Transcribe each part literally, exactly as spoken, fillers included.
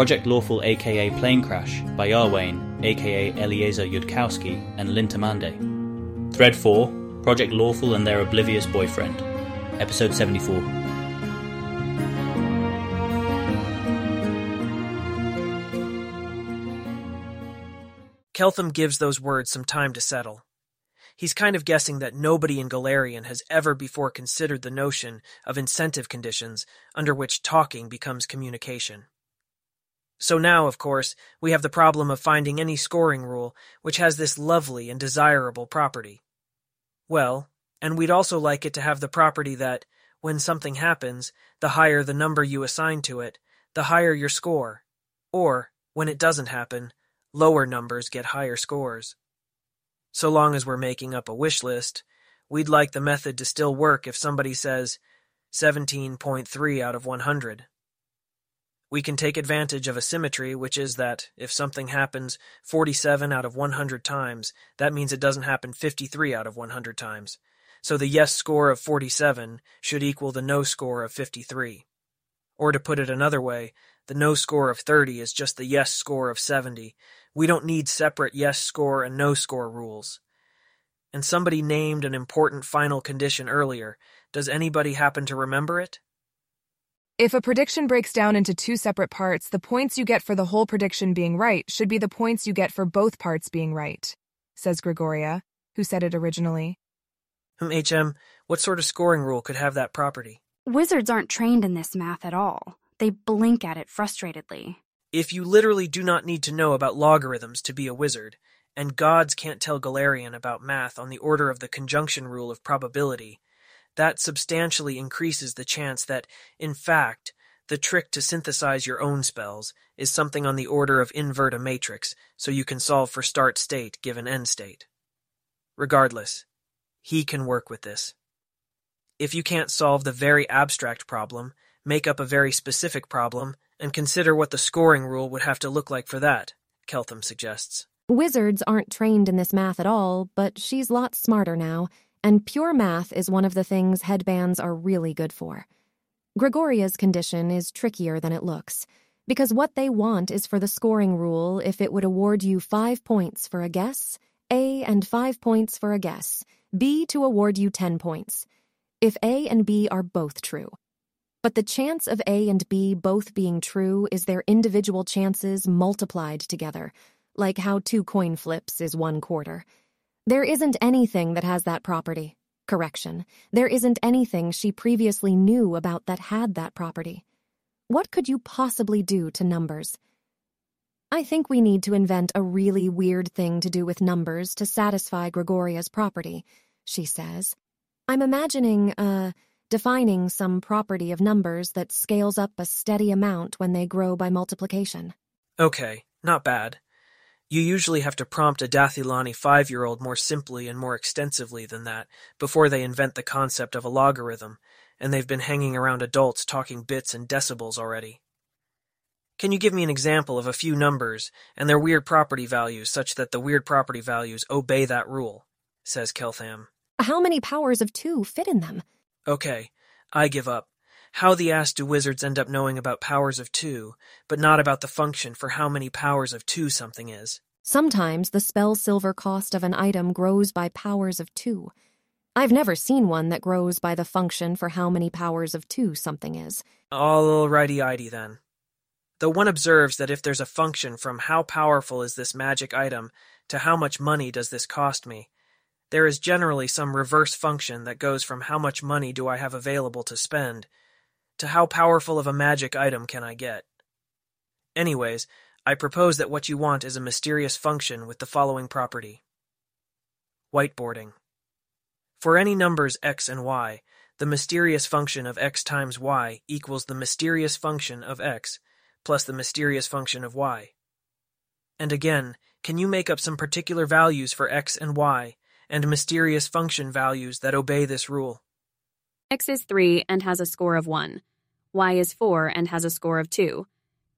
Project Lawful aka Plane Crash by Arwain aka Eliezer Yudkowsky and Lintamande. Thread four, Project Lawful and Their Oblivious Boyfriend, Episode seventy-four. Keltham gives those words some time to settle. He's kind of guessing that nobody in Golarion has ever before considered the notion of incentive conditions under which talking becomes communication. So now, of course, we have the problem of finding any scoring rule which has this lovely and desirable property. Well, and we'd also like it to have the property that, when something happens, the higher the number you assign to it, the higher your score, or, when it doesn't happen, lower numbers get higher scores. So long as we're making up a wish list, we'd like the method to still work if somebody says seventeen point three out of one hundred. We can take advantage of a symmetry, which is that if something happens forty-seven out of one hundred times, that means it doesn't happen fifty-three out of one hundred times. So the yes score of forty-seven should equal the no score of fifty-three. Or to put it another way, the no score of thirty is just the yes score of seventy. We don't need separate yes score and no score rules. And somebody named an important final condition earlier. Does anybody happen to remember it? If a prediction breaks down into two separate parts, the points you get for the whole prediction being right should be the points you get for both parts being right, says Gregoria, who said it originally. H M, what sort of scoring rule could have that property? Wizards aren't trained in this math at all. They blink at it frustratedly. If you literally do not need to know about logarithms to be a wizard, and gods can't tell Golarion about math on the order of the conjunction rule of probability, that substantially increases the chance that, in fact, the trick to synthesize your own spells is something on the order of invert a matrix, so you can solve for start state given end state. Regardless, he can work with this. If you can't solve the very abstract problem, make up a very specific problem, and consider what the scoring rule would have to look like for that, Keltham suggests. Wizards aren't trained in this math at all, but she's lots smarter now, and pure math is one of the things headbands are really good for. Gregoria's condition is trickier than it looks, because what they want is for the scoring rule if it would award you five points for a guess, A and five points for a guess, B to award you ten points, if A and B are both true. But the chance of A and B both being true is their individual chances multiplied together, like how two coin flips is one quarter. There isn't anything that has that property. Correction. There isn't anything she previously knew about that had that property. What could you possibly do to numbers? I think we need to invent a really weird thing to do with numbers to satisfy Gregoria's property, she says. I'm imagining, uh... defining some property of numbers that scales up a steady amount when they grow by multiplication. Okay, not bad. You usually have to prompt a Dath ilan five-year-old more simply and more extensively than that before they invent the concept of a logarithm, and they've been hanging around adults talking bits and decibels already. Can you give me an example of a few numbers and their weird property values such that the weird property values obey that rule, says Keltham. How many powers of two fit in them? Okay, I give up. How the ass do wizards end up knowing about powers of two, but not about the function for how many powers of two something is? Sometimes the spell silver cost of an item grows by powers of two. I've never seen one that grows by the function for how many powers of two something is. All righty-ighty then. Though one observes that if there's a function from how powerful is this magic item to how much money does this cost me, there is generally some reverse function that goes from how much money do I have available to spend to how powerful of a magic item can I get. Anyways, I propose that what you want is a mysterious function with the following property. Whiteboarding. For any numbers x and y, the mysterious function of x times y equals the mysterious function of x plus the mysterious function of y. And again, can you make up some particular values for x and y and mysterious function values that obey this rule? X is three and has a score of one. Y is four and has a score of two.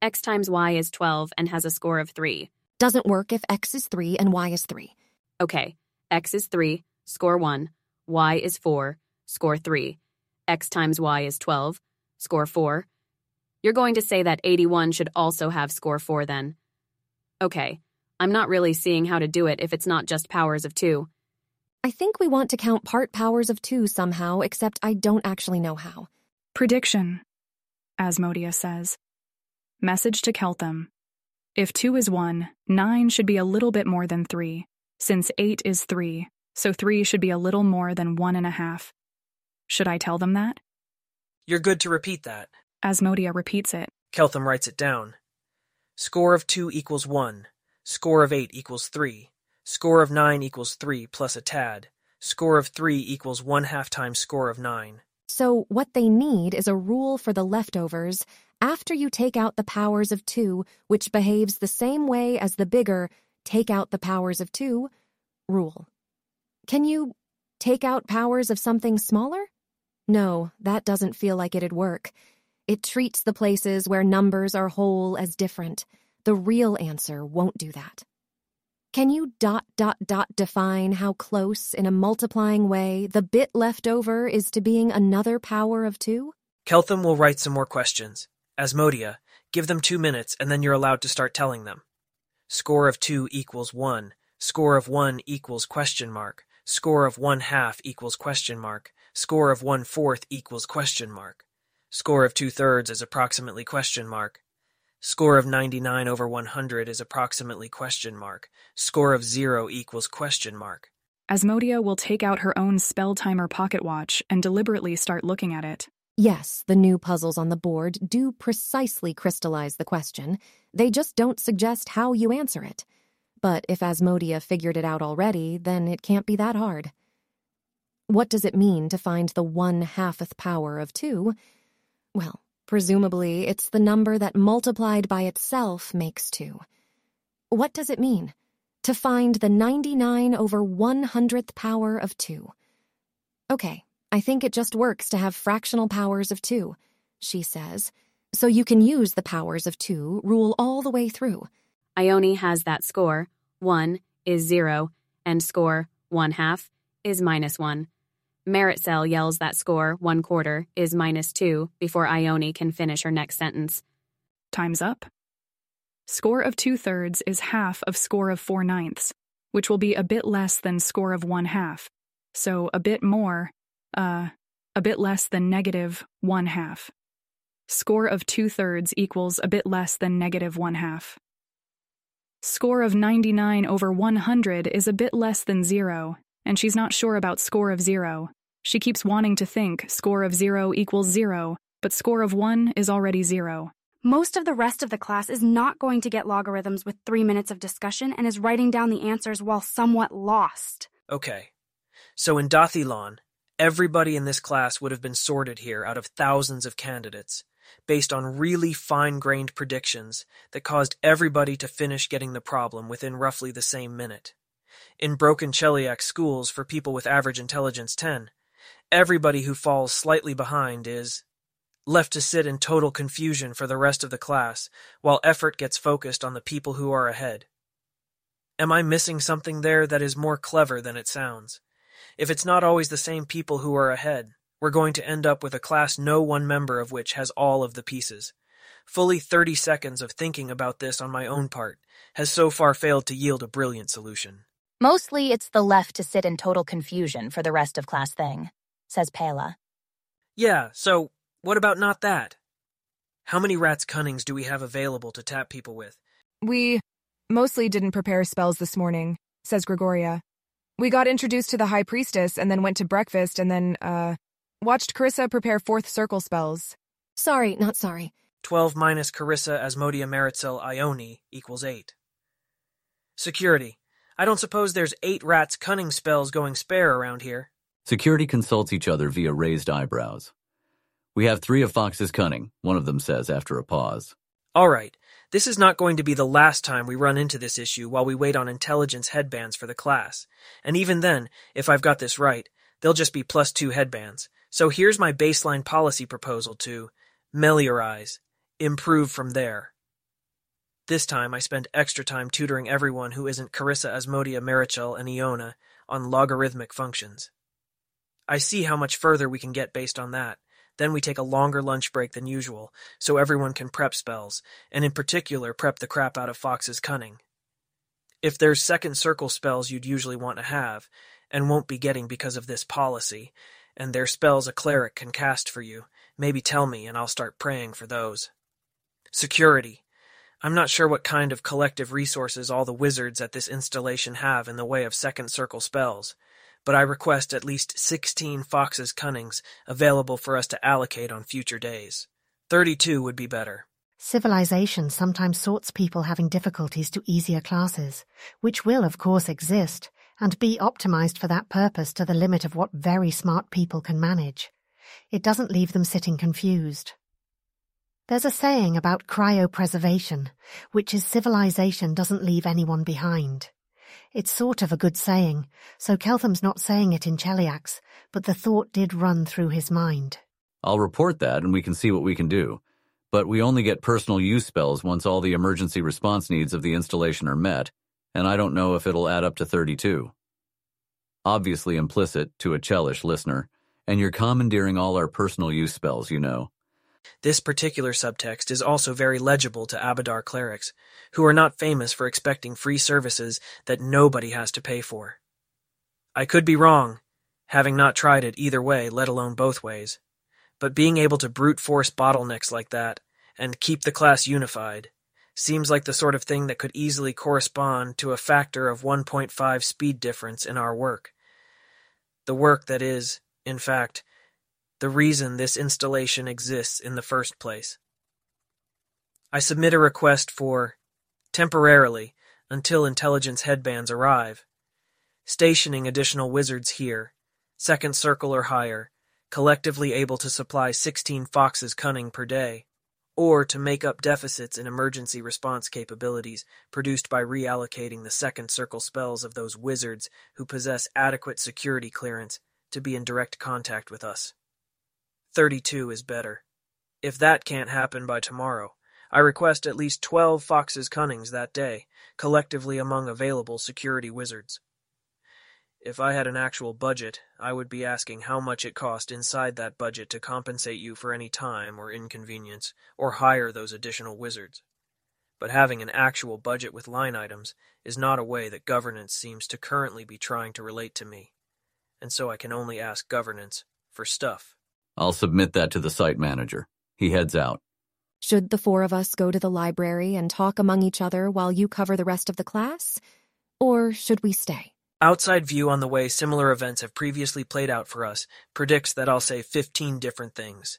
X times Y is twelve and has a score of three. Doesn't work if X is three and Y is three. Okay, X is three, score one. Y is four, score three. X times Y is twelve, score four. You're going to say that eighty-one should also have score four then. Okay, I'm not really seeing how to do it if it's not just powers of two. I think we want to count part powers of two somehow, except I don't actually know how. Prediction, Asmodia says. Message to Keltham. If two is one, nine should be a little bit more than three, since eight is three, so three should be a little more than one and a half. Should I tell them that? You're good to repeat that. Asmodia repeats it. Keltham writes it down. Score of two equals one. Score of eight equals three. Score of nine equals three plus a tad. Score of three equals one half times score of nine. So what they need is a rule for the leftovers after you take out the powers of two, which behaves the same way as the bigger take out the powers of two rule. Can you take out powers of something smaller? No, that doesn't feel like it'd work. It treats the places where numbers are whole as different. The real answer won't do that. Can you dot dot dot define how close, in a multiplying way, the bit left over is to being another power of two? Keltham will write some more questions. Asmodia, give them two minutes and then you're allowed to start telling them. Score of two equals one. Score of one equals question mark. Score of one half equals question mark. Score of one fourth equals question mark. Score of two-thirds is approximately question mark. Score of ninety-nine over one hundred is approximately question mark. Score of zero equals question mark. Asmodia will take out her own spell timer pocket watch and deliberately start looking at it. Yes, the new puzzles on the board do precisely crystallize the question. They just don't suggest how you answer it. But if Asmodia figured it out already, then it can't be that hard. What does it mean to find the one-halfth power of two? Well, presumably, it's the number that multiplied by itself makes two. What does it mean? To find the ninety-nine over one hundredth power of two. Okay, I think it just works to have fractional powers of two, she says, so you can use the powers of two rule all the way through. Ione has that score, one is zero, and score, one half, is minus one. Meritxell yells that score, one quarter, is minus two before Ione can finish her next sentence. Time's up. Score of two-thirds is half of score of four-ninths, which will be a bit less than score of one-half, so a bit more, uh, a bit less than negative one-half. Score of two-thirds equals a bit less than negative one-half. Score of ninety-nine over one hundred is a bit less than zero, and she's not sure about score of zero. She keeps wanting to think score of zero equals zero, but score of one is already zero. Most of the rest of the class is not going to get logarithms with three minutes of discussion and is writing down the answers while somewhat lost. Okay. So in Dath ilan, everybody in this class would have been sorted here out of thousands of candidates, based on really fine-grained predictions that caused everybody to finish getting the problem within roughly the same minute. In broken Cheliax schools for people with average intelligence ten, everybody who falls slightly behind is left to sit in total confusion for the rest of the class while effort gets focused on the people who are ahead. Am I missing something there that is more clever than it sounds? If it's not always the same people who are ahead, we're going to end up with a class no one member of which has all of the pieces. Fully thirty seconds of thinking about this on my own part has so far failed to yield a brilliant solution. Mostly it's the left to sit in total confusion for the rest of class thing, says Pela. Yeah, so what about not that? How many rat's cunnings do we have available to tap people with? We mostly didn't prepare spells this morning, says Gregoria. We got introduced to the High Priestess and then went to breakfast and then, uh, watched Carissa prepare fourth circle spells. Sorry, not sorry. twelve minus Carissa, Asmodia, Meritxell, Ione equals eight. Security. I don't suppose there's eight rats' cunning spells going spare around here. Security consults each other via raised eyebrows. We have three of Fox's cunning, one of them says after a pause. All right, this is not going to be the last time we run into this issue while we wait on intelligence headbands for the class. And even then, if I've got this right, they'll just be plus two headbands. So here's my baseline policy proposal to meliorize, improve from there. This time, I spend extra time tutoring everyone who isn't Carissa, Asmodia, Meritxell, and Ione on logarithmic functions. I see how much further we can get based on that, Then we take a longer lunch break than usual, so everyone can prep spells, and in particular prep the crap out of Fox's cunning. If there's second circle spells you'd usually want to have, and won't be getting because of this policy, and they're spells a cleric can cast for you, maybe tell me and I'll start praying for those. Security. I'm not sure what kind of collective resources all the wizards at this installation have in the way of second circle spells, but I request at least sixteen Fox's cunnings available for us to allocate on future days. thirty-two would be better. Civilization sometimes sorts people having difficulties to easier classes, which will of course exist, and be optimized for that purpose to the limit of what very smart people can manage. It doesn't leave them sitting confused. There's a saying about cryopreservation, which is civilization doesn't leave anyone behind. It's sort of a good saying, so Keltham's not saying it in Cheliax, but the thought did run through his mind. I'll report that and we can see what we can do. But we only get personal use spells once all the emergency response needs of the installation are met, and I don't know if it'll add up to thirty-two. Obviously implicit to a Chelish listener, and you're commandeering all our personal use spells, you know. This particular subtext is also very legible to Abadar clerics, who are not famous for expecting free services that nobody has to pay for. I could be wrong, having not tried it either way, let alone both ways, but being able to brute force bottlenecks like that and keep the class unified seems like the sort of thing that could easily correspond to a factor of one point five speed difference in our work. The work that is, in fact, the reason this installation exists in the first place. I submit a request for, temporarily, until intelligence headbands arrive, stationing additional wizards here, second circle or higher, collectively able to supply sixteen Fox's cunning per day, or to make up deficits in emergency response capabilities produced by reallocating the second circle spells of those wizards who possess adequate security clearance to be in direct contact with us. thirty-two is better. If that can't happen by tomorrow, I request at least twelve Fox's cunnings that day, collectively among available security wizards. If I had an actual budget, I would be asking how much it cost inside that budget to compensate you for any time or inconvenience, or hire those additional wizards. But having an actual budget with line items is not a way that governance seems to currently be trying to relate to me, and so I can only ask governance for stuff. I'll submit that to the site manager. He heads out. Should the four of us go to the library and talk among each other while you cover the rest of the class? Or should we stay? Outside view on the way similar events have previously played out for us predicts that I'll say fifteen different things.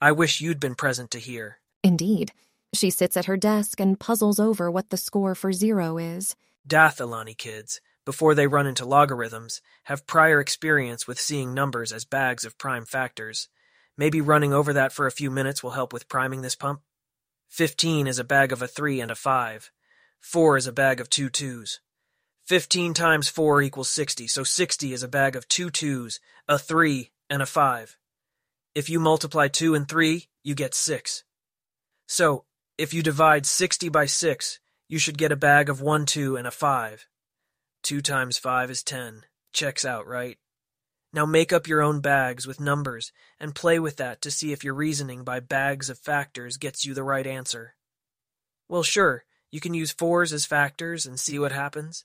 I wish you'd been present to hear. Indeed. She sits at her desk and puzzles over what the score for zero is. Dath ilan kids, before they run into logarithms, have prior experience with seeing numbers as bags of prime factors. Maybe running over that for a few minutes will help with priming this pump. Fifteen is a bag of a three and a five. Four is a bag of two twos. Fifteen times four equals sixty, so sixty is a bag of two twos, a three, and a five. If you multiply two and three, you get six. So, if you divide sixty by six, you should get a bag of one two and a five. Two times five is ten. Checks out, right? Now make up your own bags with numbers and play with that to see if your reasoning by bags of factors gets you the right answer. Well, sure, you can use fours as factors and see what happens,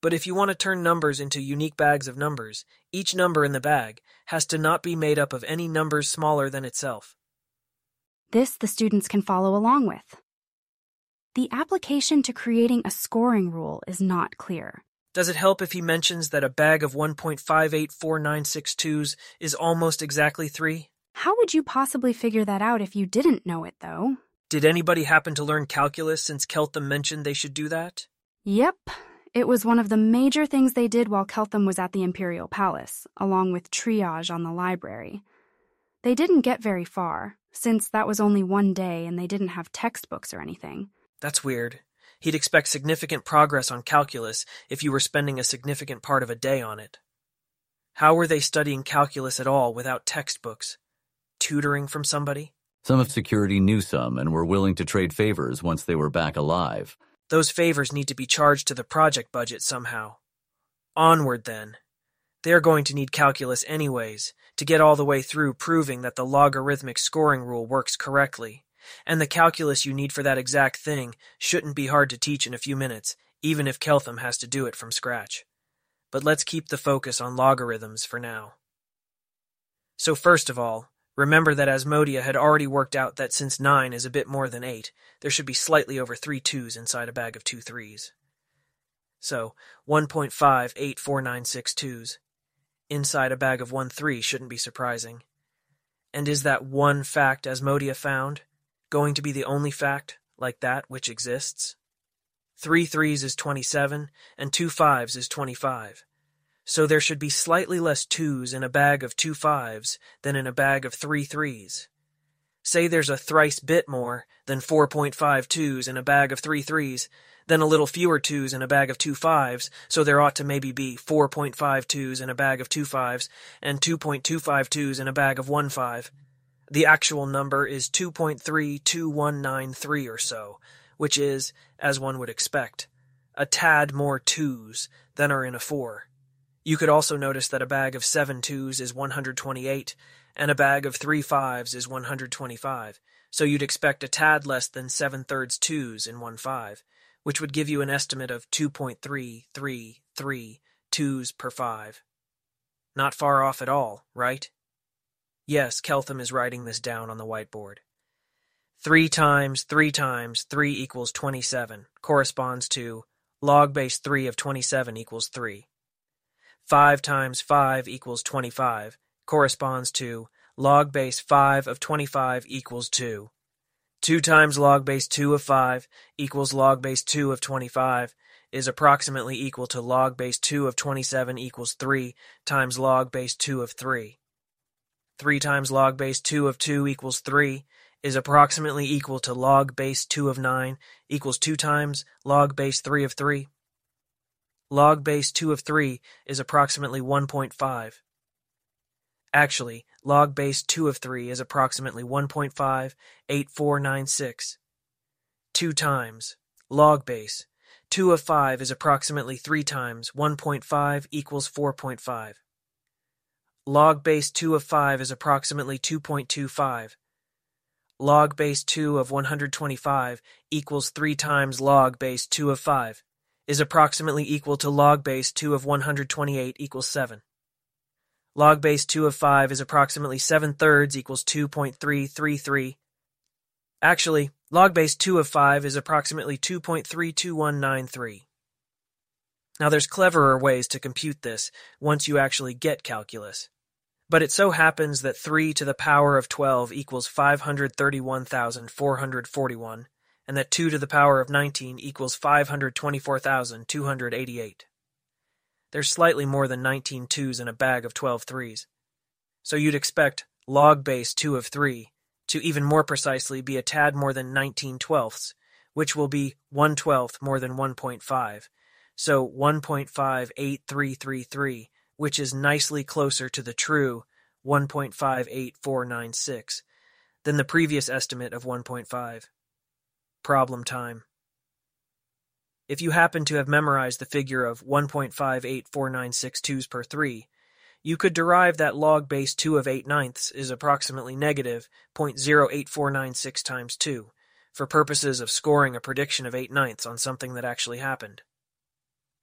but if you want to turn numbers into unique bags of numbers, each number in the bag has to not be made up of any numbers smaller than itself. This the students can follow along with. The application to creating a scoring rule is not clear. Does it help if he mentions that a bag of one point five eight four nine six twos is almost exactly three? How would you possibly figure that out if you didn't know it, though? Did anybody happen to learn calculus since Keltham mentioned they should do that? Yep. It was one of the major things they did while Keltham was at the Imperial Palace, along with triage on the library. They didn't get very far, since that was only one day and they didn't have textbooks or anything. That's weird. He'd expect significant progress on calculus if you were spending a significant part of a day on it. How were they studying calculus at all without textbooks? Tutoring from somebody? Some of security knew some and were willing to trade favors once they were back alive. Those favors need to be charged to the project budget somehow. Onward, then. They're going to need calculus anyways, to get all the way through proving that the logarithmic scoring rule works correctly. And the calculus you need for that exact thing shouldn't be hard to teach in a few minutes, even if Keltham has to do it from scratch. But let's keep the focus on logarithms for now. So first of all, remember that Asmodia had already worked out that since nine is a bit more than eight, there should be slightly over three twos inside a bag of two threes. So, one point five eight four nine six twos. Inside a bag of one three shouldn't be surprising. And is that one fact Asmodia found going to be the only fact like that which exists? Three threes is twenty-seven, and two fives is twenty-five. So there should be slightly less twos in a bag of two fives than in a bag of three threes. Say there's a thrice bit more than four point five twos in a bag of three threes, then a little fewer twos in a bag of two fives, so there ought to maybe be four point five twos in a bag of two fives, and two point two five twos in a bag of one five. The actual number is two point three two one nine three or so, which is, as one would expect, a tad more twos than are in a four. You could also notice that a bag of seven twos is one hundred twenty-eight, and a bag of three fives is one hundred twenty-five, so you'd expect a tad less than seven thirds twos in one five, which would give you an estimate of two point three three three twos per five. Not far off at all, right? Yes, Keltham is writing this down on the whiteboard. Three times three times three equals twenty-seven corresponds to log base three of twenty-seven equals three. Five times five equals twenty-five corresponds to log base five of twenty-five equals two. Two times log base two of five equals log base two of twenty-five is approximately equal to log base two of twenty-seven equals three times log base two of three. three times log base two of two equals three is approximately equal to log base two of nine equals two times log base three of three. Log base two of three is approximately one point five. Actually, log base two of three is approximately one point five eight four nine six. two times log base two of five is approximately three times one point five equals four point five. Log base two of five is approximately two point two five. Log base two of one hundred twenty-five equals three times log base two of five is approximately equal to log base two of one hundred twenty-eight equals seven. Log base two of five is approximately seven thirds equals two point three three three. Actually, log base two of five is approximately two point three two one nine three. Now there's cleverer ways to compute this once you actually get calculus. But it so happens that three to the power of twelve equals five hundred thirty-one thousand four hundred forty-one, and that two to the power of nineteen equals five hundred twenty-four thousand two hundred eighty-eight. There's slightly more than nineteen twos in a bag of twelve threes. So you'd expect log base two of three to even more precisely be a tad more than nineteen twelfths, which will be one twelfth more than one point five, so one point five eight three three three, which is nicely closer to the true one point five eight four nine six than the previous estimate of one point five. Problem time. If you happen to have memorized the figure of one point five eight four nine six twos per three, you could derive that log base two of eight ninths is approximately negative zero point zero eight four nine six times two, for purposes of scoring a prediction of eight ninths on something that actually happened.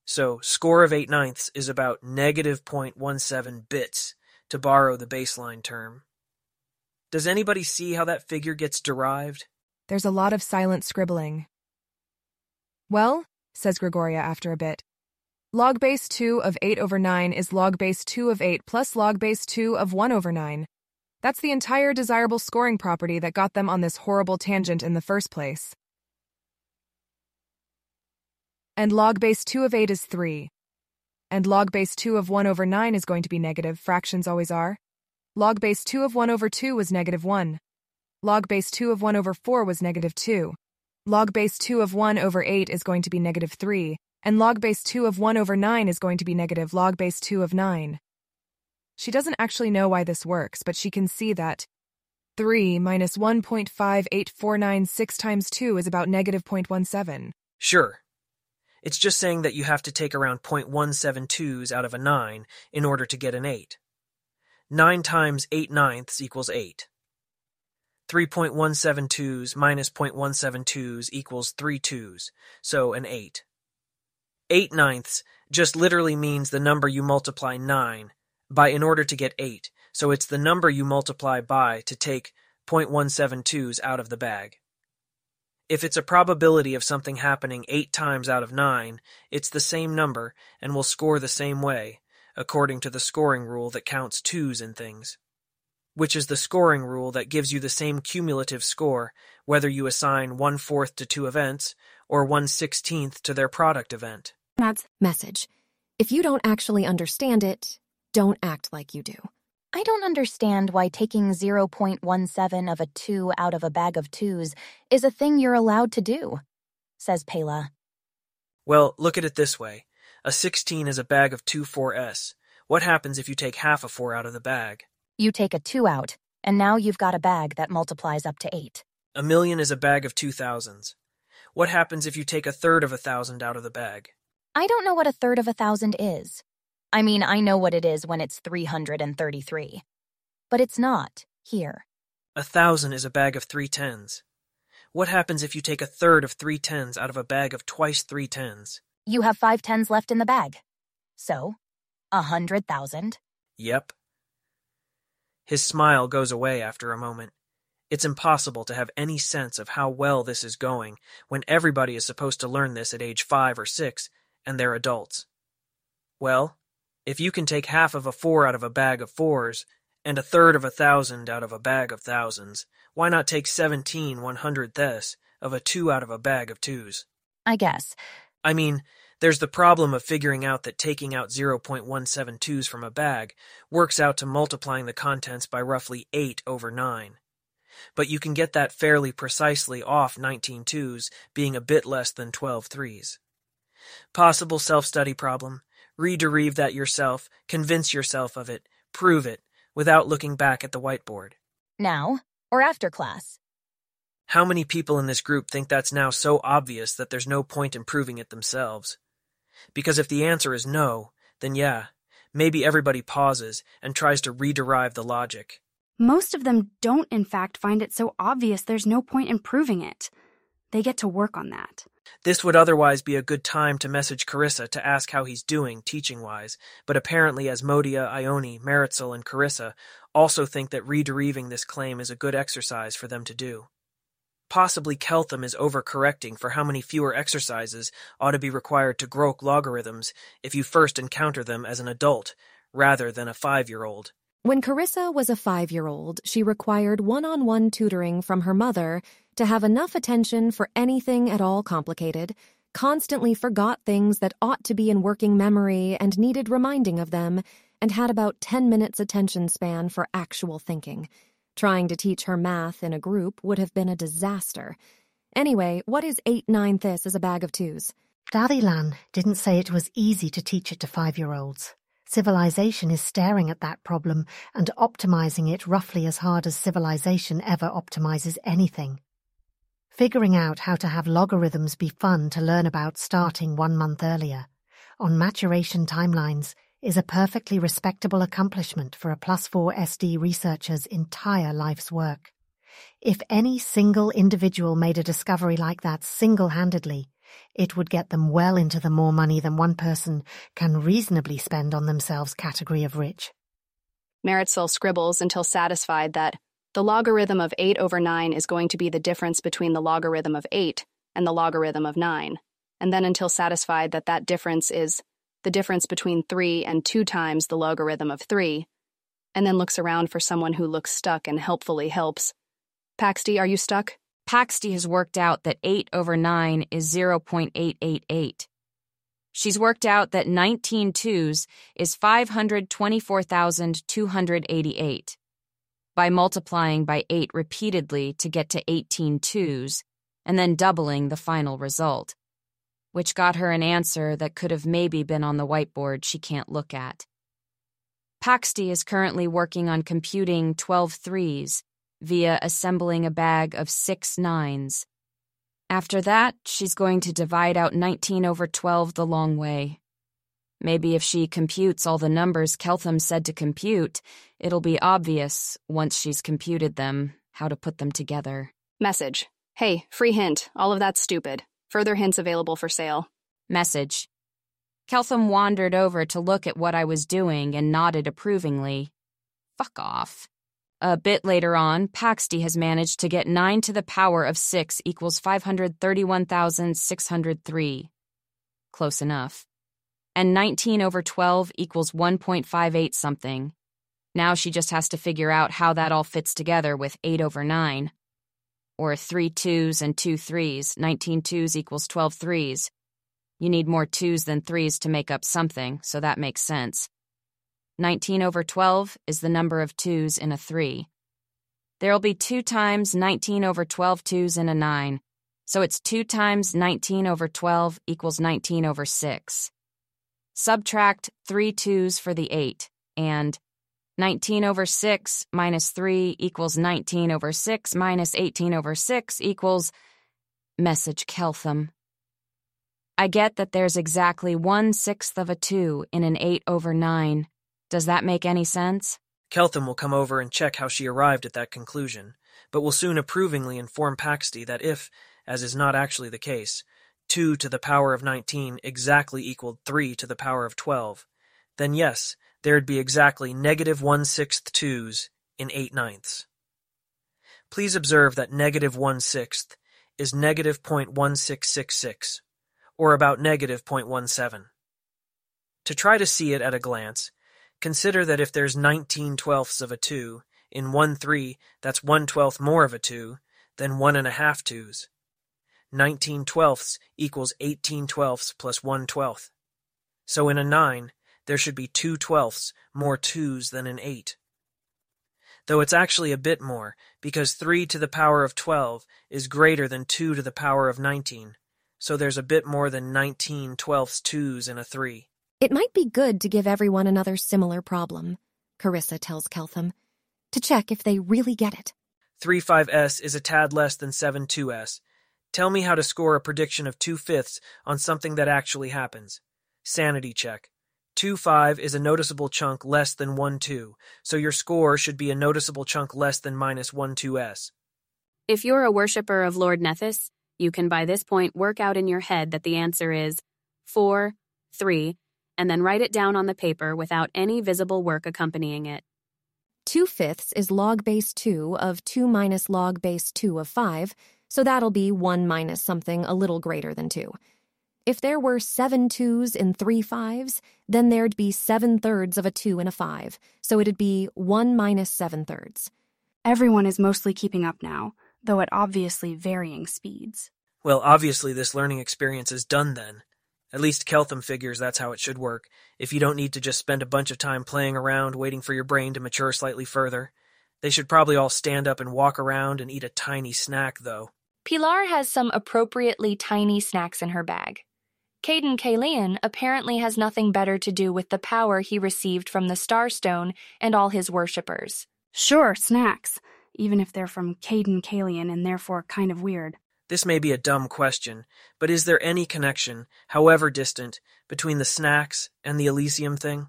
So, score of eight ninths is about negative zero point one seven bits, to borrow the baseline term. Does anybody see how that figure gets derived? There's a lot of silent scribbling. Well, says Gregoria after a bit, log base two of eight over nine is log base two of eight plus log base two of one over nine. That's the entire desirable scoring property that got them on this horrible tangent in the first place. And log base two of eight is three. And log base two of one over nine is going to be negative, fractions always are. Log base two of one over two was negative one. Log base two of one over four was negative two. Log base two of one over eight is going to be negative three. And log base two of one over nine is going to be negative log base two of nine. She doesn't actually know why this works, but she can see that three minus one point five eight four nine six times two is about negative zero point one seven. Sure. It's just saying that you have to take around zero point one seven twos out of a nine in order to get an eight. nine times eight ninths equals eight. three point one seven twos minus zero point one seven twos equals three twos, so an eight. eight ninths just literally means the number you multiply nine by in order to get eight, so it's the number you multiply by to take zero point one seven twos out of the bag. If it's a probability of something happening eight times out of nine, it's the same number and will score the same way, according to the scoring rule that counts twos in things, which is the scoring rule that gives you the same cumulative score whether you assign one-fourth to two events or one-sixteenth to their product event. Message. If you don't actually understand it, don't act like you do. I don't understand why taking zero point one seven of a two out of a bag of twos is a thing you're allowed to do, says Pela. Well, look at it this way. A sixteen is a bag of two four s. What happens if you take half a four out of the bag? You take a two out, and now you've got a bag that multiplies up to eight. A million is a bag of two thousands. What happens if you take a third of a thousand out of the bag? I don't know what a third of a thousand is. I mean, I know what it is when it's three hundred thirty-three. But it's not here. A thousand is a bag of three tens. What happens if you take a third of three tens out of a bag of twice three tens? You have five tens left in the bag. So, a hundred thousand? Yep. His smile goes away after a moment. It's impossible to have any sense of how well this is going when everybody is supposed to learn this at age five or six, and they're adults. Well, if you can take half of a four out of a bag of fours, and a third of a thousand out of a bag of thousands, why not take seventeen one hundredths of a two out of a bag of twos? I guess. I mean, there's the problem of figuring out that taking out zero point one seven twos from a bag works out to multiplying the contents by roughly eight over nine. But you can get that fairly precisely off nineteen twos being a bit less than twelve threes. Possible self-study problem. Rederive that yourself, convince yourself of it, prove it, without looking back at the whiteboard. Now, or after class? How many people in this group think that's now so obvious that there's no point in proving it themselves? Because if the answer is no, then yeah, maybe everybody pauses and tries to rederive the logic. Most of them don't, in fact, find it so obvious there's no point in proving it. They get to work on that. This would otherwise be a good time to message Carissa to ask how he's doing teaching-wise, but apparently Asmodia, Ione, Meritxell, and Carissa also think that rederiving this claim is a good exercise for them to do. Possibly Keltham is overcorrecting for how many fewer exercises ought to be required to grok logarithms if you first encounter them as an adult, rather than a five-year-old. When Carissa was a five-year-old, she required one-on-one tutoring from her mother to have enough attention for anything at all complicated, constantly forgot things that ought to be in working memory and needed reminding of them, and had about ten minutes attention span for actual thinking. Trying to teach her math in a group would have been a disaster. Anyway, what is eight nine-this as a bag of twos? Dath ilan didn't say it was easy to teach it to five-year-olds. Civilization is staring at that problem and optimizing it roughly as hard as civilization ever optimizes anything. Figuring out how to have logarithms be fun to learn about starting one month earlier, on maturation timelines, is a perfectly respectable accomplishment for a plus four S D researcher's entire life's work. If any single individual made a discovery like that single-handedly, it would get them well into the more money than one person can reasonably spend on themselves category of rich. Meritxell scribbles until satisfied that the logarithm of eight over nine is going to be the difference between the logarithm of eight and the logarithm of nine, and then until satisfied that that difference is the difference between three and two times the logarithm of three, and then looks around for someone who looks stuck and helpfully helps. Paxti, are you stuck? Paxti has worked out that eight over nine is zero point eight eight eight. She's worked out that nineteen twos is five hundred twenty-four thousand two hundred eighty-eight. By multiplying by eight repeatedly to get to eighteen twos, and then doubling the final result, which got her an answer that could have maybe been on the whiteboard she can't look at. Paxti is currently working on computing twelve threes via assembling a bag of six nines. After that, she's going to divide out nineteen over twelve the long way. Maybe if she computes all the numbers Keltham said to compute, it'll be obvious, once she's computed them, how to put them together. Message. Hey, free hint. All of that's stupid. Further hints available for sale. Message. Keltham wandered over to look at what I was doing and nodded approvingly. Fuck off. A bit later on, Paxti has managed to get nine to the power of six equals five hundred thirty-one thousand six hundred three. Close enough. And nineteen over twelve equals one point five eight something. Now she just has to figure out how that all fits together with eight over nine. Or three twos and two threes, nineteen twos equals twelve threes. You need more twos than threes to make up something, so that makes sense. nineteen over twelve is the number of twos in a three. There'll be two times nineteen over twelve twos in a nine, so it's two times nineteen over twelve equals nineteen over six. Subtract three twos for the eight, and nineteen over six minus three equals nineteen over six minus eighteen over six equals... Message Keltham. I get that there's exactly one-sixth of a two in an eight over nine. Does that make any sense? Keltham will come over and check how she arrived at that conclusion, but will soon approvingly inform Paxti that if, as is not actually the case, two to the power of nineteen exactly equaled three to the power of twelve, then yes, there'd be exactly negative one-sixth twos in eight ninths. Please observe that negative one-sixth is negative zero point one six six six, or about negative zero point one seven. To try to see it at a glance, consider that if there's nineteen twelfths of a two, in one three, that's one twelfth more of a two, then one and a half twos. nineteen twelfths equals eighteen twelfths plus one twelfth. So in a nine, there should be two twelfths more twos than an eight. Though it's actually a bit more, because three to the power of twelve is greater than two to the power of nineteen, so there's a bit more than nineteen twelfths twos in a three. It might be good to give everyone another similar problem, Carissa tells Keltham, to check if they really get it. three five s is a tad less than seven two s. Tell me how to score a prediction of two fifths on something that actually happens. Sanity check. two five is a noticeable chunk less than one two, so your score should be a noticeable chunk less than minus one two s. If you're a worshipper of Lord Nethys, you can by this point work out in your head that the answer is four, three, and then write it down on the paper without any visible work accompanying it. two fifths is log base two of two minus log base two of five, so that'll be one minus something a little greater than two. If there were seven twos in three fives, then there'd be seven thirds of a two in a five, so it'd be one minus seven thirds. Everyone is mostly keeping up now, though at obviously varying speeds. Well, obviously this learning experience is done then. At least Keltham figures that's how it should work, if you don't need to just spend a bunch of time playing around waiting for your brain to mature slightly further. They should probably all stand up and walk around and eat a tiny snack, though. Pilar has some appropriately tiny snacks in her bag. Cayden Cailean apparently has nothing better to do with the power he received from the Starstone and all his worshippers. Sure, snacks, even if they're from Cayden Cailean and therefore kind of weird. This may be a dumb question, but is there any connection, however distant, between the snacks and the Elysium thing?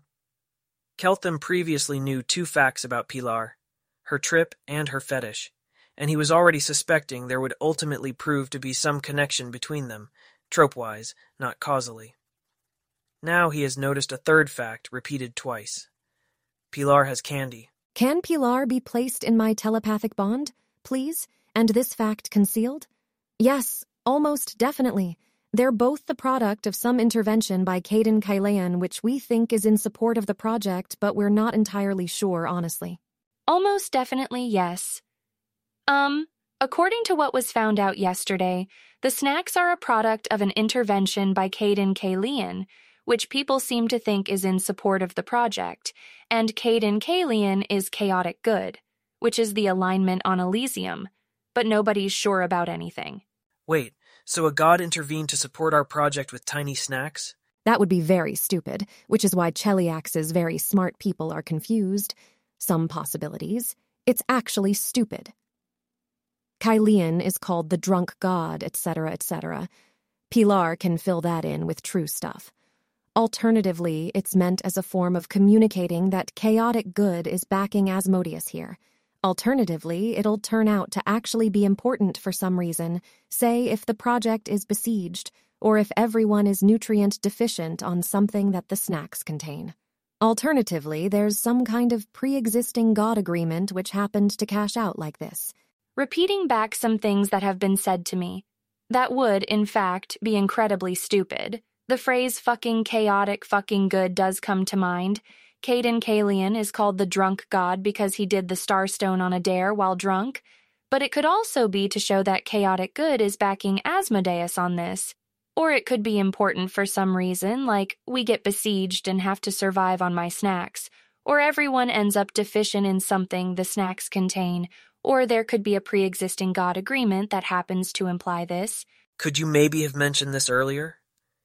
Keltham previously knew two facts about Pilar, her trip and her fetish, and he was already suspecting there would ultimately prove to be some connection between them, trope-wise, not causally. Now he has noticed a third fact repeated twice. Pilar has candy. Can Pilar be placed in my telepathic bond, please, and this fact concealed? Yes, almost definitely. They're both the product of some intervention by Cayden Cailean, which we think is in support of the project, but we're not entirely sure, honestly. Almost definitely, yes. Um, according to what was found out yesterday, the snacks are a product of an intervention by Cayden Cailean, which people seem to think is in support of the project, and Cayden Cailean is chaotic good, which is the alignment on Elysium, but nobody's sure about anything. Wait, so a god intervened to support our project with tiny snacks? That would be very stupid, which is why Cheliax's very smart people are confused. Some possibilities. It's actually stupid. Cailean is called the drunk god, et cetera, et cetera. Pilar can fill that in with true stuff. Alternatively, it's meant as a form of communicating that chaotic good is backing Asmodeus here. Alternatively, it'll turn out to actually be important for some reason, say if the project is besieged, or if everyone is nutrient deficient on something that the snacks contain. Alternatively, there's some kind of pre-existing god agreement which happened to cash out like this. Repeating back some things that have been said to me. That would, in fact, be incredibly stupid. The phrase fucking chaotic fucking good does come to mind. Cayden Cailean is called the drunk god because he did the Starstone on a dare while drunk, but it could also be to show that chaotic good is backing Asmodeus on this. Or it could be important for some reason, like we get besieged and have to survive on my snacks, or everyone ends up deficient in something the snacks contain, or there could be a pre-existing god agreement that happens to imply this. Could you maybe have mentioned this earlier?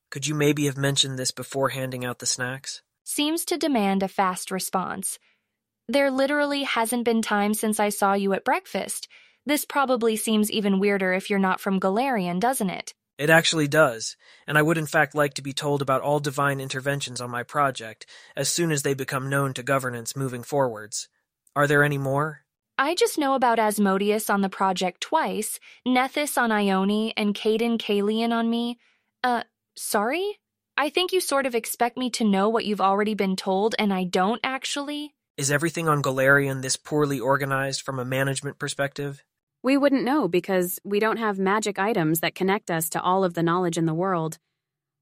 Could you maybe have mentioned this before handing out the snacks? Seems to demand a fast response. There literally hasn't been time since I saw you at breakfast. This probably seems even weirder if you're not from Golarion, doesn't it? It actually does, and I would in fact like to be told about all divine interventions on my project as soon as they become known to governance moving forwards. Are there any more? I just know about Asmodeus on the project twice, Nethys on Ione, and Cayden Cailean on me. Uh, sorry? I think you sort of expect me to know what you've already been told, and I don't actually. Is everything on Golarion this poorly organized from a management perspective? We wouldn't know because we don't have magic items that connect us to all of the knowledge in the world.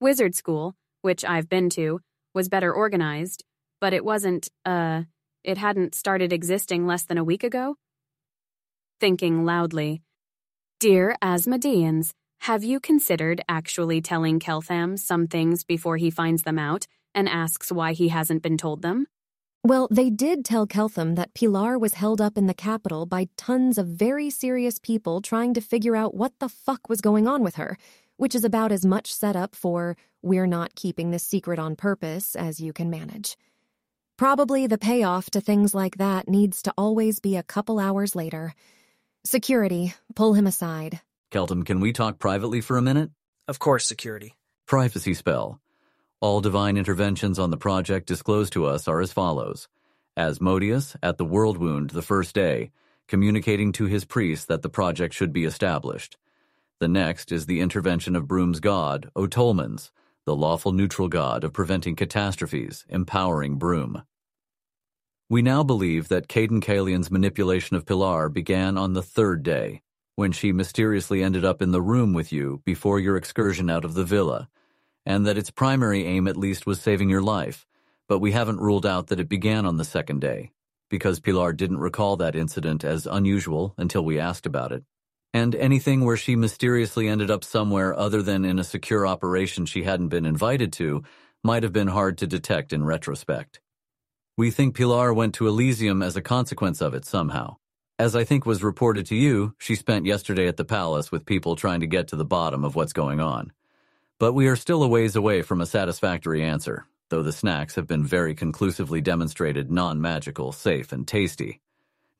Wizard school, which I've been to, was better organized, but it wasn't, uh, it hadn't started existing less than a week ago. Thinking loudly, Dear Asmodeans, have you considered actually telling Keltham some things before he finds them out and asks why he hasn't been told them? Well, they did tell Keltham that Pilar was held up in the capital by tons of very serious people trying to figure out what the fuck was going on with her, which is about as much set up for we're not keeping this secret on purpose as you can manage. Probably the payoff to things like that needs to always be a couple hours later. Security, pull him aside. Keltham, can we talk privately for a minute? Of course, security. Privacy spell. All divine interventions on the project disclosed to us are as follows. Asmodeus, at the World Wound the first day, communicating to his priest that the project should be established. The next is the intervention of Broom's god, Otolmens, the lawful neutral god of preventing catastrophes, empowering Broom. We now believe that Cayden Cailean's manipulation of Pilar began on the third day, when she mysteriously ended up in the room with you before your excursion out of the villa, and that its primary aim at least was saving your life, but we haven't ruled out that it began on the second day, because Pilar didn't recall that incident as unusual until we asked about it. And anything where she mysteriously ended up somewhere other than in a secure operation she hadn't been invited to might have been hard to detect in retrospect. We think Pilar went to Elysium as a consequence of it somehow. As I think was reported to you, she spent yesterday at the palace with people trying to get to the bottom of what's going on. But we are still a ways away from a satisfactory answer, though the snacks have been very conclusively demonstrated non-magical, safe, and tasty.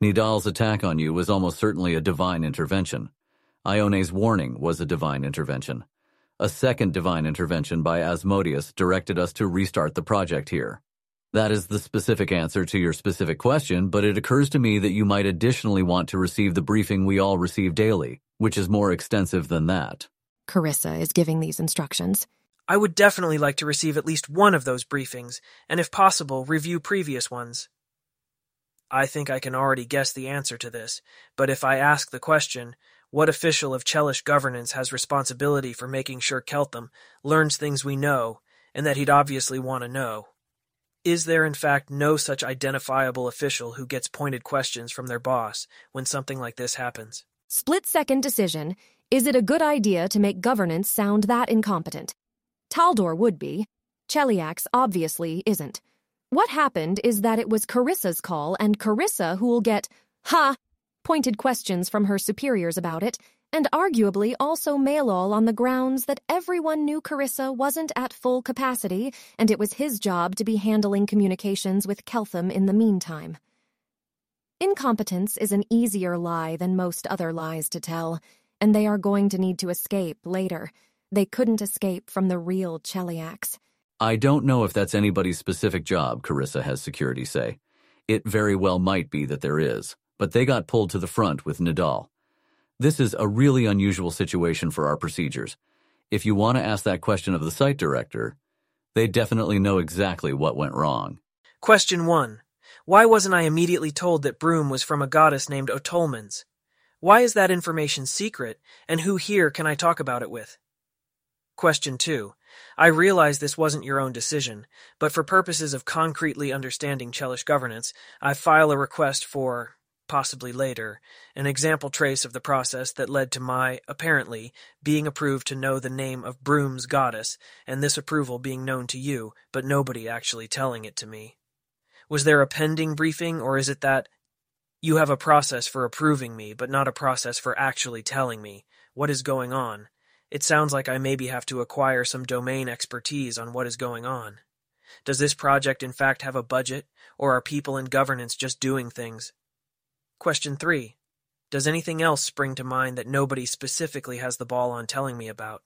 Nidal's attack on you was almost certainly a divine intervention. Ione's warning was a divine intervention. A second divine intervention by Asmodeus directed us to restart the project here. That is the specific answer to your specific question, but it occurs to me that you might additionally want to receive the briefing we all receive daily, which is more extensive than that. Carissa is giving these instructions. I would definitely like to receive at least one of those briefings, and if possible, review previous ones. I think I can already guess the answer to this, but if I ask the question, what official of Chelish governance has responsibility for making sure Keltham learns things we know, and that he'd obviously want to know? Is there in fact no such identifiable official who gets pointed questions from their boss when something like this happens? Split-second decision. Is it a good idea to make governance sound that incompetent? Taldor would be. Cheliax obviously isn't. What happened is that it was Carissa's call, and Carissa who will get, ha, pointed questions from her superiors about it, and arguably also Mailol on the grounds that everyone knew Carissa wasn't at full capacity, and it was his job to be handling communications with Keltham in the meantime. Incompetence is an easier lie than most other lies to tell, and they are going to need to escape later. They couldn't escape from the real Cheliax. I don't know if that's anybody's specific job, Carissa has security say. It very well might be that there is, but they got pulled to the front with Nidal. This is a really unusual situation for our procedures. If you want to ask that question of the site director, they definitely know exactly what went wrong. Question one. Why wasn't I immediately told that Broom was from a goddess named Otolmens? Why is that information secret, and who here can I talk about it with? Question two. I realize this wasn't your own decision, but for purposes of concretely understanding Chelish governance, I file a request for, possibly later, an example trace of the process that led to my, apparently, being approved to know the name of Broom's goddess, and this approval being known to you, but nobody actually telling it to me. Was there a pending briefing, or is it that you have a process for approving me, but not a process for actually telling me what is going on? It sounds like I maybe have to acquire some domain expertise on what is going on. Does this project in fact have a budget, or are people in governance just doing things? Question three. Does anything else spring to mind that nobody specifically has the ball on telling me about,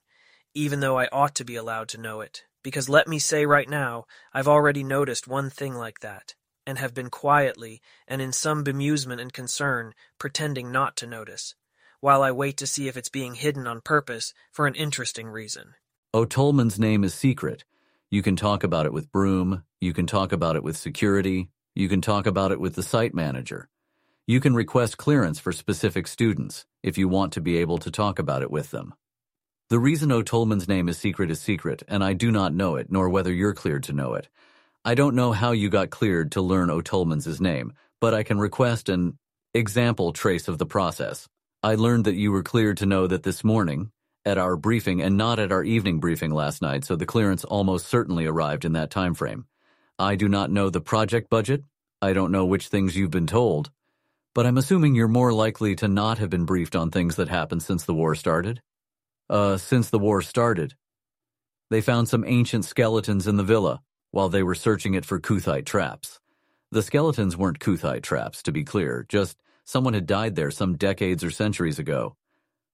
even though I ought to be allowed to know it? Because let me say right now, I've already noticed one thing like that, and have been quietly, and in some bemusement and concern, pretending not to notice, while I wait to see if it's being hidden on purpose for an interesting reason. Otolman's name is secret. You can talk about it with Broom, you can talk about it with security, you can talk about it with the site manager. You can request clearance for specific students, if you want to be able to talk about it with them. The reason Otolman's name is secret is secret, and I do not know it, nor whether you're cleared to know it. I don't know how you got cleared to learn Otolman's name, but I can request an example trace of the process. I learned that you were cleared to know that this morning, at our briefing and not at our evening briefing last night, so the clearance almost certainly arrived in that time frame. I do not know the project budget. I don't know which things you've been told, but I'm assuming you're more likely to not have been briefed on things that happened since the war started. Uh, since the war started. They found some ancient skeletons in the villa while they were searching it for Kuthite traps. The skeletons weren't Kuthite traps, to be clear, just someone had died there some decades or centuries ago.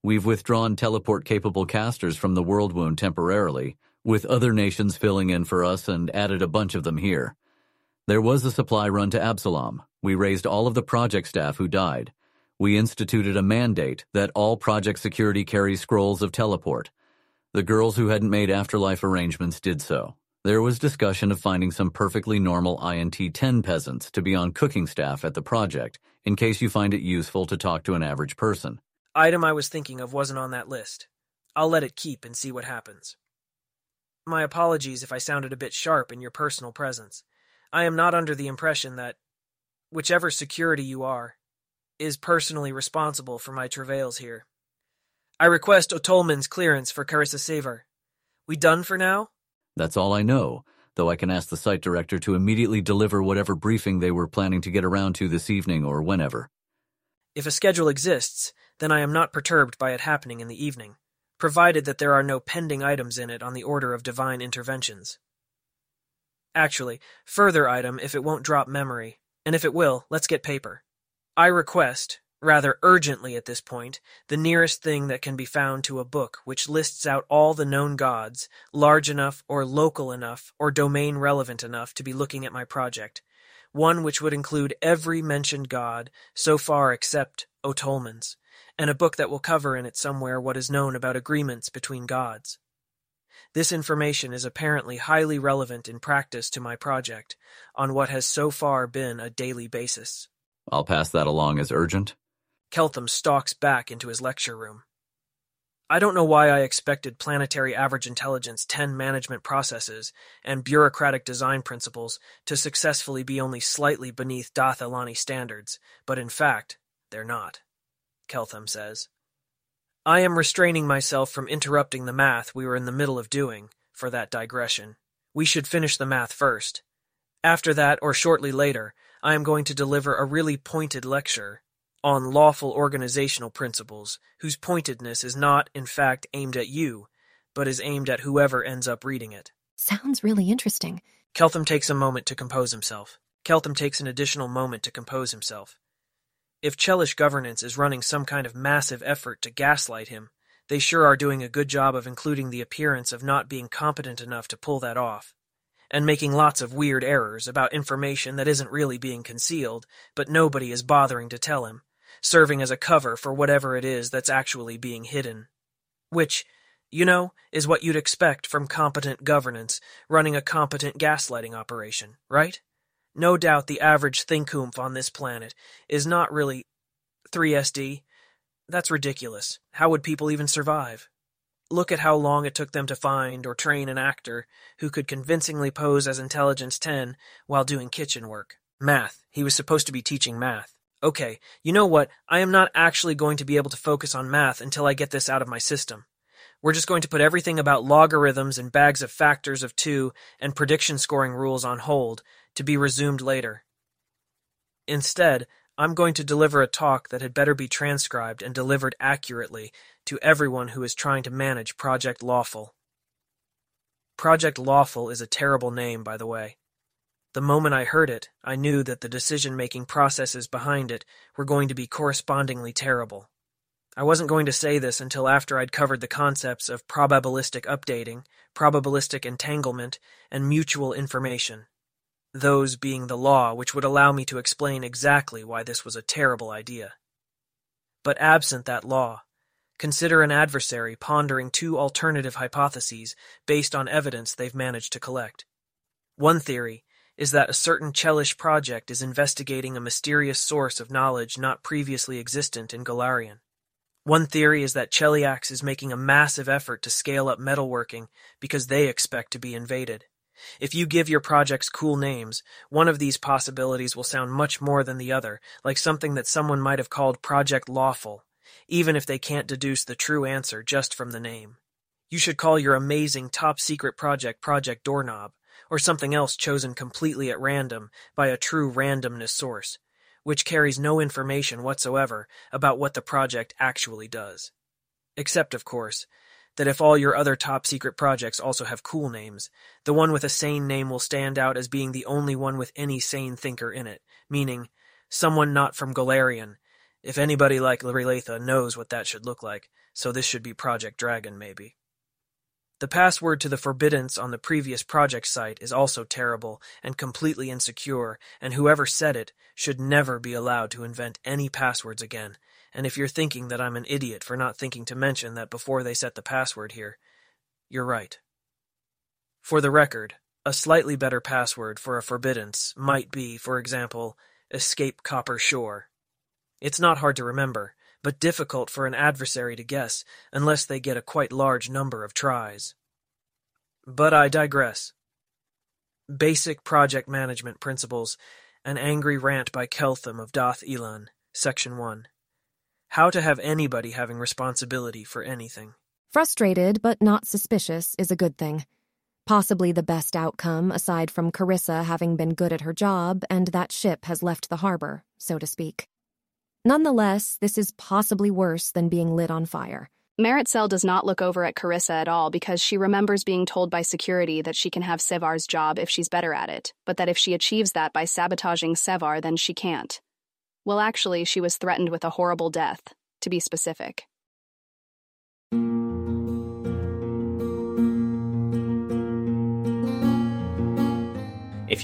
We've withdrawn teleport-capable casters from the world wound temporarily, with other nations filling in for us and added a bunch of them here. There was a supply run to Absalom. We raised all of the project staff who died. We instituted a mandate that all project security carry scrolls of teleport. The girls who hadn't made afterlife arrangements did so. There was discussion of finding some perfectly normal I N T ten peasants to be on cooking staff at the project, in case you find it useful to talk to an average person. Item I was thinking of wasn't on that list. I'll let it keep and see what happens. My apologies if I sounded a bit sharp in your personal presence. I am not under the impression that, whichever security you are, is personally responsible for my travails here. I request Otolman's clearance for Carissa Sevar. We done for now? That's all I know, though I can ask the site director to immediately deliver whatever briefing they were planning to get around to this evening or whenever. If a schedule exists, then I am not perturbed by it happening in the evening, provided that there are no pending items in it on the order of divine interventions. Actually, further item if it won't drop memory, and if it will, let's get paper. I request, rather urgently at this point, the nearest thing that can be found to a book which lists out all the known gods, large enough or local enough or domain relevant enough to be looking at my project, one which would include every mentioned god so far except Otolman's, and a book that will cover in it somewhere what is known about agreements between gods. This information is apparently highly relevant in practice to my project, on what has so far been a daily basis. I'll pass that along as urgent. Keltham stalks back into his lecture room. I don't know why I expected planetary average intelligence ten management processes and bureaucratic design principles to successfully be only slightly beneath Dath ilan standards, but in fact, they're not, Keltham says. I am restraining myself from interrupting the math we were in the middle of doing for that digression. We should finish the math first. After that, or shortly later, I am going to deliver a really pointed lecture on lawful organizational principles, whose pointedness is not, in fact, aimed at you, but is aimed at whoever ends up reading it. Sounds really interesting. Keltham takes a moment to compose himself. Keltham takes an additional moment to compose himself. If Chelish governance is running some kind of massive effort to gaslight him, they sure are doing a good job of including the appearance of not being competent enough to pull that off, and making lots of weird errors about information that isn't really being concealed, but nobody is bothering to tell him, serving as a cover for whatever it is that's actually being hidden. Which, you know, is what you'd expect from competent governance running a competent gaslighting operation, right? No doubt the average thinkoomph on this planet is not really... three S D... That's ridiculous. How would people even survive? Look at how long it took them to find or train an actor who could convincingly pose as Intelligence ten while doing kitchen work. Math. He was supposed to be teaching math. Okay, you know what? I am not actually going to be able to focus on math until I get this out of my system. We're just going to put everything about logarithms and bags of factors of two and prediction scoring rules on hold, to be resumed later. Instead, I'm going to deliver a talk that had better be transcribed and delivered accurately to everyone who is trying to manage Project Lawful. Project Lawful is a terrible name, by the way. The moment I heard it, I knew that the decision-making processes behind it were going to be correspondingly terrible. I wasn't going to say this until after I'd covered the concepts of probabilistic updating, probabilistic entanglement, and mutual information. Those being the law which would allow me to explain exactly why this was a terrible idea. But absent that law, consider an adversary pondering two alternative hypotheses based on evidence they've managed to collect. One theory is that a certain Chelish project is investigating a mysterious source of knowledge not previously existent in Golarion. One theory is that Cheliax is making a massive effort to scale up metalworking because they expect to be invaded. If you give your projects cool names, one of these possibilities will sound much more than the other, like something that someone might have called Project Lawful, even if they can't deduce the true answer just from the name. You should call your amazing top-secret project Project Doorknob, or something else chosen completely at random by a true randomness source, which carries no information whatsoever about what the project actually does. Except, of course, that if all your other top-secret projects also have cool names, the one with a sane name will stand out as being the only one with any sane thinker in it, meaning, someone not from Golarion, if anybody like Liritha knows what that should look like, so this should be Project Dragon, maybe. The password to the forbiddance on the previous project site is also terrible and completely insecure, and whoever said it should never be allowed to invent any passwords again. And if you're thinking that I'm an idiot for not thinking to mention that before they set the password here, you're right. For the record, a slightly better password for a forbiddance might be, for example, Escape Copper Shore. It's not hard to remember, but difficult for an adversary to guess unless they get a quite large number of tries. But I digress. Basic Project Management Principles, an angry rant by Keltham of Dath Ilan, Section one. How to have anybody having responsibility for anything. Frustrated but not suspicious is a good thing. Possibly the best outcome, aside from Carissa having been good at her job and that ship has left the harbor, so to speak. Nonetheless, this is possibly worse than being lit on fire. Meritxell does not look over at Carissa at all because she remembers being told by security that she can have Sevar's job if she's better at it, but that if she achieves that by sabotaging Sevar, then she can't. Well, actually, she was threatened with a horrible death, to be specific. If